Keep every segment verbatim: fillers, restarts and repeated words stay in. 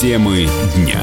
Темы дня.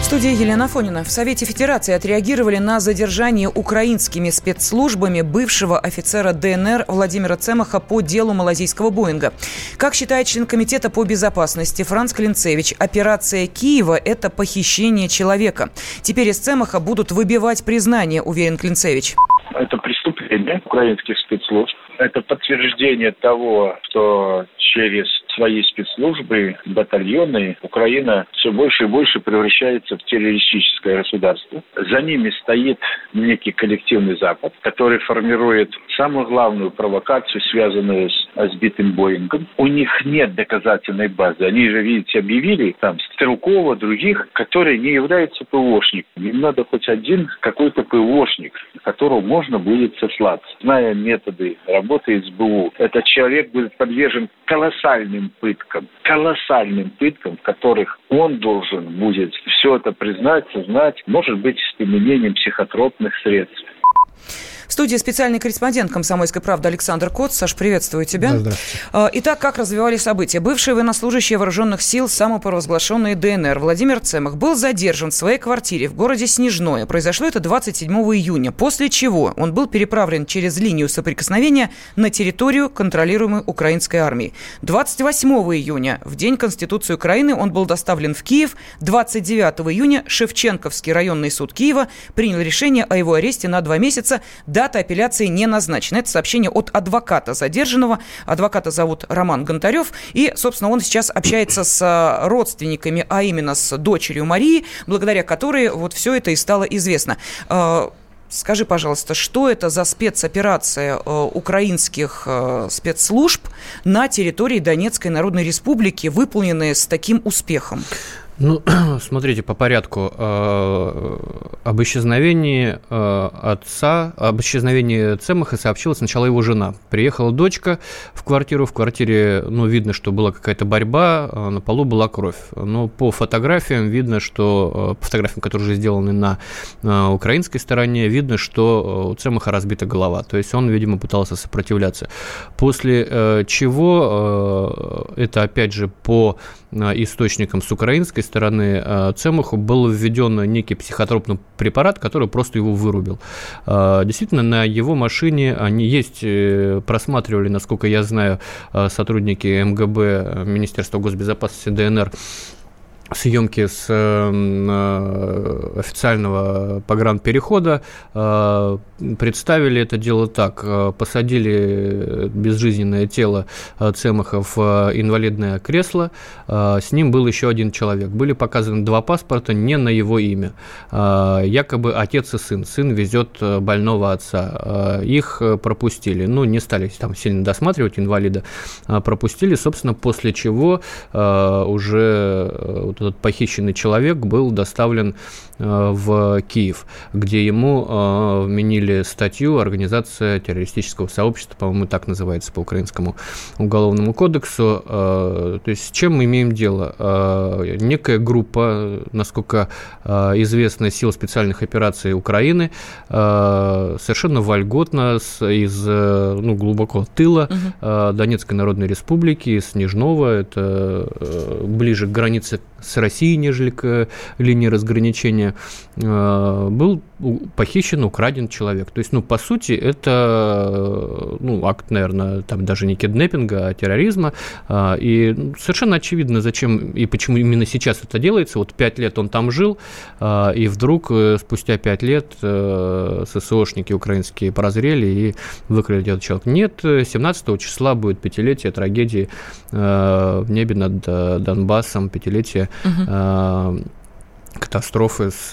В студии Елена Афонина. В Совете Федерации отреагировали на задержание украинскими спецслужбами бывшего офицера ДНР Владимира Цемаха по делу малазийского «Боинга». Как считает член Комитета по безопасности Франц Клинцевич, операция Киева – это похищение человека. Теперь из Цемаха будут выбивать признание, уверен Клинцевич. Это преступление украинских спецслужб. Это подтверждение того, что через свои спецслужбы, батальоны, Украина все больше и больше превращается в террористическое государство. За ними стоит некий коллективный Запад, который формирует самую главную провокацию, связанную с сбитым «Боингом». У них нет доказательной базы. Они же, видите, объявили там Стрелкова, других, которые не являются ПВОшниками. Им надо хоть один какой-то ПВОшник, которого можно будет сослаться. Зная методы работы эс бэ у, этот человек будет подвержен колоссальным пыткам, колоссальным пыткам, в которых он должен будет все это признать, узнать, может быть, с применением психотропных средств. В студии специальный корреспондент «Комсомольской правды» Александр Коц. Саш, приветствую тебя. Да, здравствуйте. Итак, как развивались события? Бывший военнослужащий вооруженных сил, самопровозглашенный ДНР Владимир Цемах был задержан в своей квартире в городе Снежное. Произошло это двадцать седьмого июня, после чего он был переправлен через линию соприкосновения на территорию, контролируемой украинской армией. двадцать восьмого июня, в день Конституции Украины, он был доставлен в Киев. двадцать девятого июня Шевченковский районный суд Киева принял решение о его аресте на два месяца. Дата апелляции не назначена. Это сообщение от адвоката задержанного. Адвоката зовут Роман Гонтарев. И, собственно, он сейчас общается с родственниками, а именно с дочерью Марии, благодаря которой вот все это и стало известно. Скажи, пожалуйста, что это за спецоперация украинских спецслужб на территории Донецкой Народной Республики, выполненная с таким успехом? Ну, смотрите, по порядку. Об исчезновении отца, об исчезновении Цемаха сообщила сначала его жена. Приехала дочка в квартиру. В квартире, ну, видно, что была какая-то борьба, на полу была кровь. Но по фотографиям видно, что, по фотографиям, которые уже сделаны на украинской стороне, видно, что у Цемаха разбита голова. То есть он, видимо, пытался сопротивляться. После чего, это опять же по источникам с украинской стороны, Цемаху был введен некий психотропный препарат, который просто его вырубил. Действительно, на его машине они есть, просматривали, насколько я знаю, сотрудники эм гэ бэ, Министерства госбезопасности ДНР, съемки с официального погранперехода, представили это дело так. Посадили безжизненное тело Цемаха в инвалидное кресло. С ним был еще один человек. Были показаны два паспорта не на его имя. Якобы отец и сын. Сын везет больного отца. Их пропустили. Ну, не стали там сильно досматривать инвалида. Пропустили, собственно, после чего уже этот похищенный человек был доставлен в Киев, где ему вменили статью «Организация террористического сообщества», по-моему, так называется по Украинскому уголовному кодексу. То есть с чем мы имеем дело? Некая группа, насколько известно, сил специальных операций Украины совершенно вольготно из ну, глубокого тыла угу. Донецкой Народной Республики, из Снежного, это ближе к границе с Россией, нежели к линии разграничения, был похищен, украден человек. То есть, ну, по сути, это ну, акт, наверное, там даже не киднеппинга, а терроризма. И совершенно очевидно, зачем и почему именно сейчас это делается. Вот пять лет он там жил, и вдруг спустя пять лет эс эс о-шники украинские прозрели и выкрали этот человек. Нет, семнадцатого числа будет пятилетие трагедии в небе над Донбассом, пятилетие Uh-huh. катастрофы с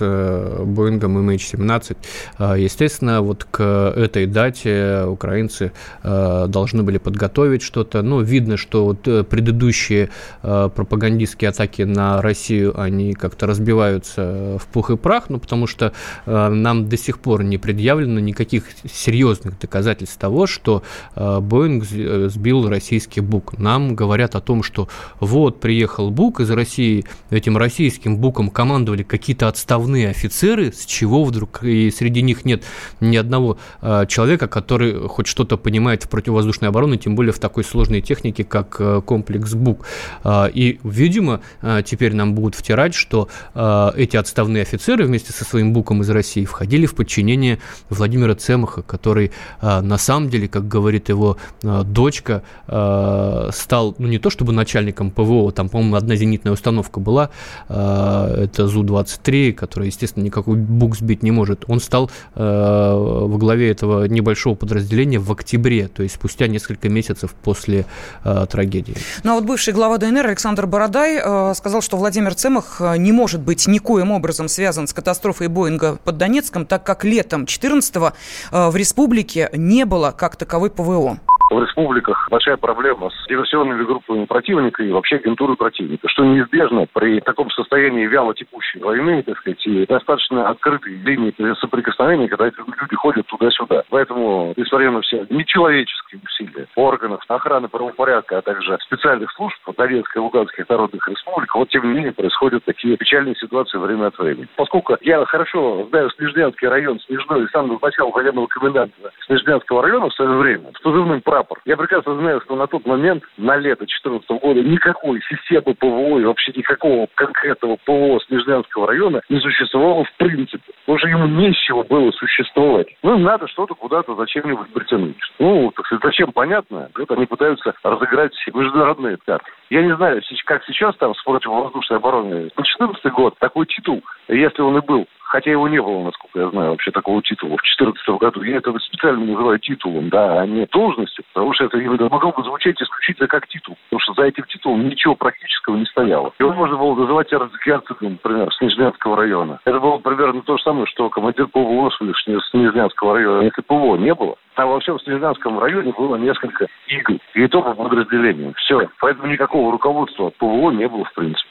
Боингом эм эйч семнадцать. Естественно, вот к этой дате украинцы должны были подготовить что-то. Но видно, что вот предыдущие пропагандистские атаки на Россию, они как-то разбиваются в пух и прах, ну, потому что нам до сих пор не предъявлено никаких серьезных доказательств того, что Боинг сбил российский БУК. Нам говорят о том, что вот приехал БУК из России, этим российским БУКом командовал командовали какие-то отставные офицеры, с чего вдруг и среди них нет ни одного э, человека, который хоть что-то понимает в противовоздушной обороне, тем более в такой сложной технике, как э, комплекс БУК. Э, и, видимо, э, теперь нам будут втирать, что э, эти отставные офицеры вместе со своим БУКом из России входили в подчинение Владимира Цемаха, который э, на самом деле, как говорит его э, дочка, э, стал, ну, не то чтобы начальником ПВО, там, по-моему, одна зенитная установка была, э, это зу двадцать три, которая, естественно, никакой БУК сбить не может. Он стал э, во главе этого небольшого подразделения в октябре, то есть спустя несколько месяцев после э, трагедии. Ну, а вот бывший глава ДНР Александр Бородай э, сказал, что Владимир Цемах не может быть никоим образом связан с катастрофой Боинга под Донецком, так как летом четырнадцатого э, в республике не было как таковой ПВО. В республиках большая проблема с диверсионными группами противника и вообще агентурой противника, что неизбежно при таком состоянии вяло текущей войны, так сказать, и достаточно открытой линии соприкосновения, когда эти люди ходят туда-сюда. Поэтому, несмотря на все нечеловеческие усилия органов охраны правопорядка, а также специальных служб Донецкой и Луганской народных республик, вот тем не менее происходят такие печальные ситуации время от времени. Поскольку я хорошо знаю Снежнянский район, Снежной, и сам назначал военного коменданта Снежнянского района в свое время, с позывным «Прав». Я прекрасно знаю, что на тот момент, на лето две тысячи четырнадцатого года, никакой системы ПВО и вообще никакого конкретного ПВО Снежнянского района не существовало в принципе. Уже ему не с чего было существовать. Ну, надо что-то куда-то зачем-нибудь притянуть. Ну, так сказать, зачем, понятно. Это они пытаются разыграть международные карты. Я не знаю, как сейчас там с противовоздушной обороной. На две тысячи четырнадцатый год такой титул, если он и был, хотя его не было, насколько я знаю, вообще такого титула в две тысячи четырнадцатом году. Я это специально называю титулом, да, а не должностью, потому что это могло бы звучать исключительно как титул, потому что за этим титулом ничего практического не стояло. Его можно было называть эрцгерцогом, например, Снежнянского района. Это было примерно то же самое, что командир ПВО Снежнянского района. Если ПВО не было, там во всем Снежнянском районе было несколько игл, и то по подразделениям. Все. Поэтому никакого руководства от ПВО не было в принципе.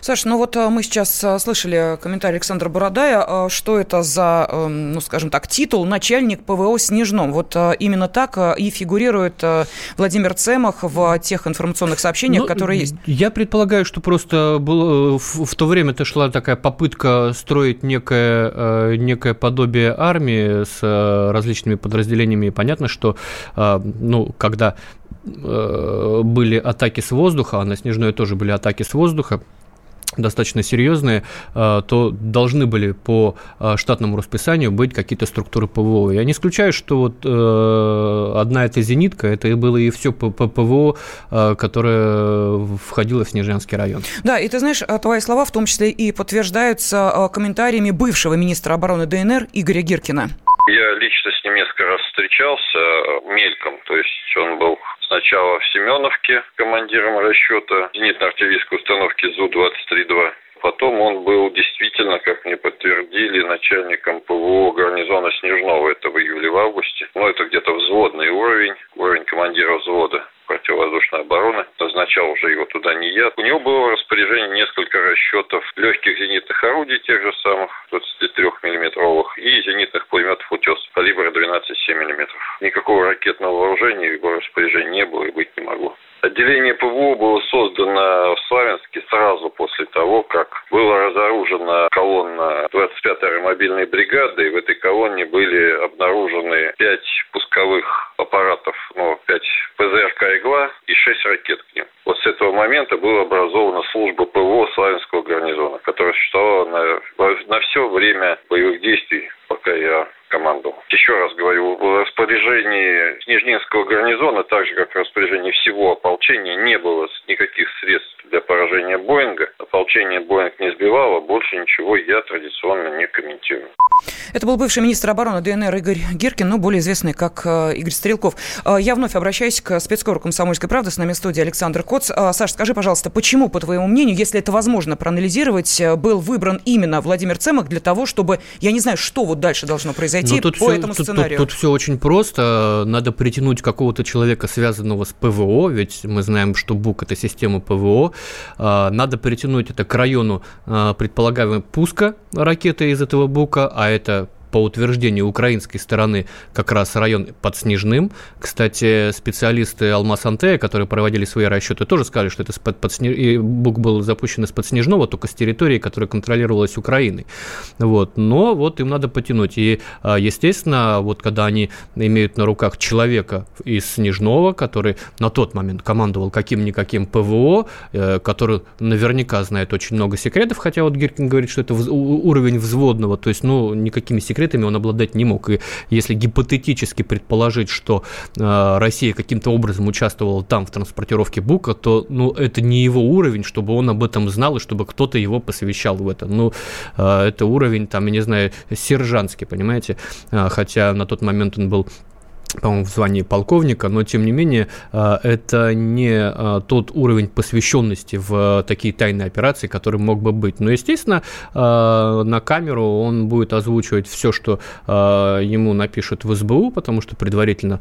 Саша, ну вот мы сейчас слышали комментарий Александра Бородая, что это за, ну скажем так, титул начальник ПВО Снежном. Вот именно так и фигурирует Владимир Цемах в тех информационных сообщениях, ну, которые есть. Я предполагаю, что просто было, в, в то время-то шла такая попытка строить некое, некое подобие армии с различными подразделениями. И понятно, что, ну, когда были атаки с воздуха, а на Снежной тоже были атаки с воздуха, достаточно серьезные, то должны были по штатному расписанию быть какие-то структуры ПВО. Я не исключаю, что вот одна эта зенитка, это и было и все ПВО, которое входило в Снежнянский район. Да, и ты знаешь, твои слова в том числе и подтверждаются комментариями бывшего министра обороны ДНР Игоря Гиркина. Я лично с ним несколько раз встречался мельком, то есть он был сначала в Семеновке командиром расчета зенитно-артиллерийской установки зу двадцать три два. Потом он был действительно, как мне подтвердили, начальником ПВО гарнизона Снежного. Это в июле-августе. Ну, это где-то взводный уровень, уровень командира взвода противовоздушной обороны. Назначал уже его туда не я. У него было распоряжение несколько расчетов легких зенитных орудий, тех же самых двадцати трёх миллиметровых, и зенитных пулеметов «Утес» калибра двенадцать целых семь десятых миллиметра. Никакого ракетного вооружения в его распоряжении не было и быть не могло. Отделение ПВО было создано в Славянске сразу после того, как была разоружена колонна двадцать пятой аэромобильной бригады, и в этой колонне были обнаружены пять пусковых аппаратов, ну, пять ПЗРК «Игла» и шесть ракет к ним. Вот с этого момента была образована служба ПВО Славянского гарнизона, которая существовала на, на все время боевых действий, пока я команду. Еще раз говорю, в распоряжении Снежнинского гарнизона, так же как в распоряжении всего ополчения, не было никаких средств для поражения Боинга. Ополчение Боинг не сбивало, больше ничего я традиционно не комментирую. Это был бывший министр обороны ДНР Игорь Гиркин, ну, более известный как Игорь Стрелков. Я вновь обращаюсь к спецкору «Комсомольской правды». С нами в студии Александр Коц. Саша, скажи, пожалуйста, почему, по твоему мнению, если это возможно проанализировать, был выбран именно Владимир Цемах для того, чтобы, я не знаю, что вот дальше должно произойти? Но тут, по все, этому тут, тут, тут все очень просто. Надо притянуть какого-то человека, связанного с ПВО, ведь мы знаем, что БУК – это система ПВО. Надо притянуть это к району предполагаемого пуска ракеты из этого БУКа, а это по утверждению украинской стороны, как раз район под Снежным. Кстати, специалисты Алмаз-Антея, которые проводили свои расчеты, тоже сказали, что это под, под Снеж... и БУК был запущен из-под Снежного, только с территории, которая контролировалась Украиной. Вот. Но вот им надо потянуть. И, естественно, вот когда они имеют на руках человека из Снежного, который на тот момент командовал каким-никаким ПВО, который наверняка знает очень много секретов, хотя вот Гиркин говорит, что это уровень взводного, то есть, ну, никакими секретами он обладать не мог. И если гипотетически предположить, что Россия каким-то образом участвовала там в транспортировке БУКа, то, ну, это не его уровень, чтобы он об этом знал и чтобы кто-то его посвящал в это. Ну, это уровень, там, я не знаю, сержантский, понимаете, хотя на тот момент он был, по-моему, в звании полковника, но, тем не менее, это не тот уровень посвященности в такие тайные операции, который мог бы быть. Но, естественно, на камеру он будет озвучивать все, что ему напишут в СБУ, потому что предварительно,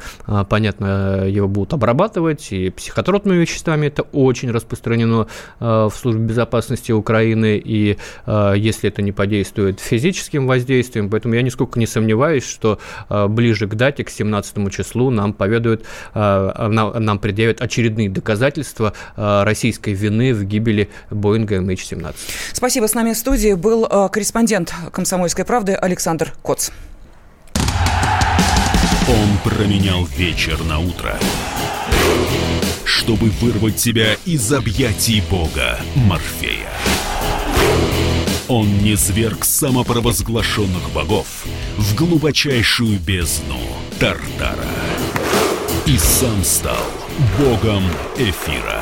понятно, его будут обрабатывать, и психотропными веществами это очень распространено в службе безопасности Украины, и если это не подействует, физическим воздействием. Поэтому я нисколько не сомневаюсь, что ближе к дате, к семнадцатому числу, нам поведают, нам предъявят очередные доказательства российской вины в гибели Боинга эм эйч семнадцать. Спасибо. С нами в студии был корреспондент «Комсомольской правды» Александр Коц. Он променял вечер на утро, чтобы вырвать себя из объятий бога Морфея. Он низверг самопровозглашенных богов в глубочайшую бездну Тартара и сам стал богом эфира.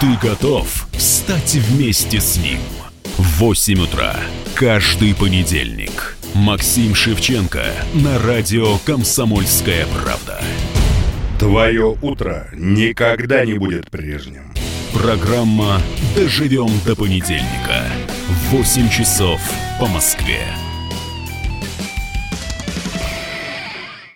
Ты готов встать вместе с ним? В восемь утра каждый понедельник Максим Шевченко на радио «Комсомольская правда». Твое утро никогда не будет прежним. Программа «Доживем до понедельника» в восемь часов по Москве.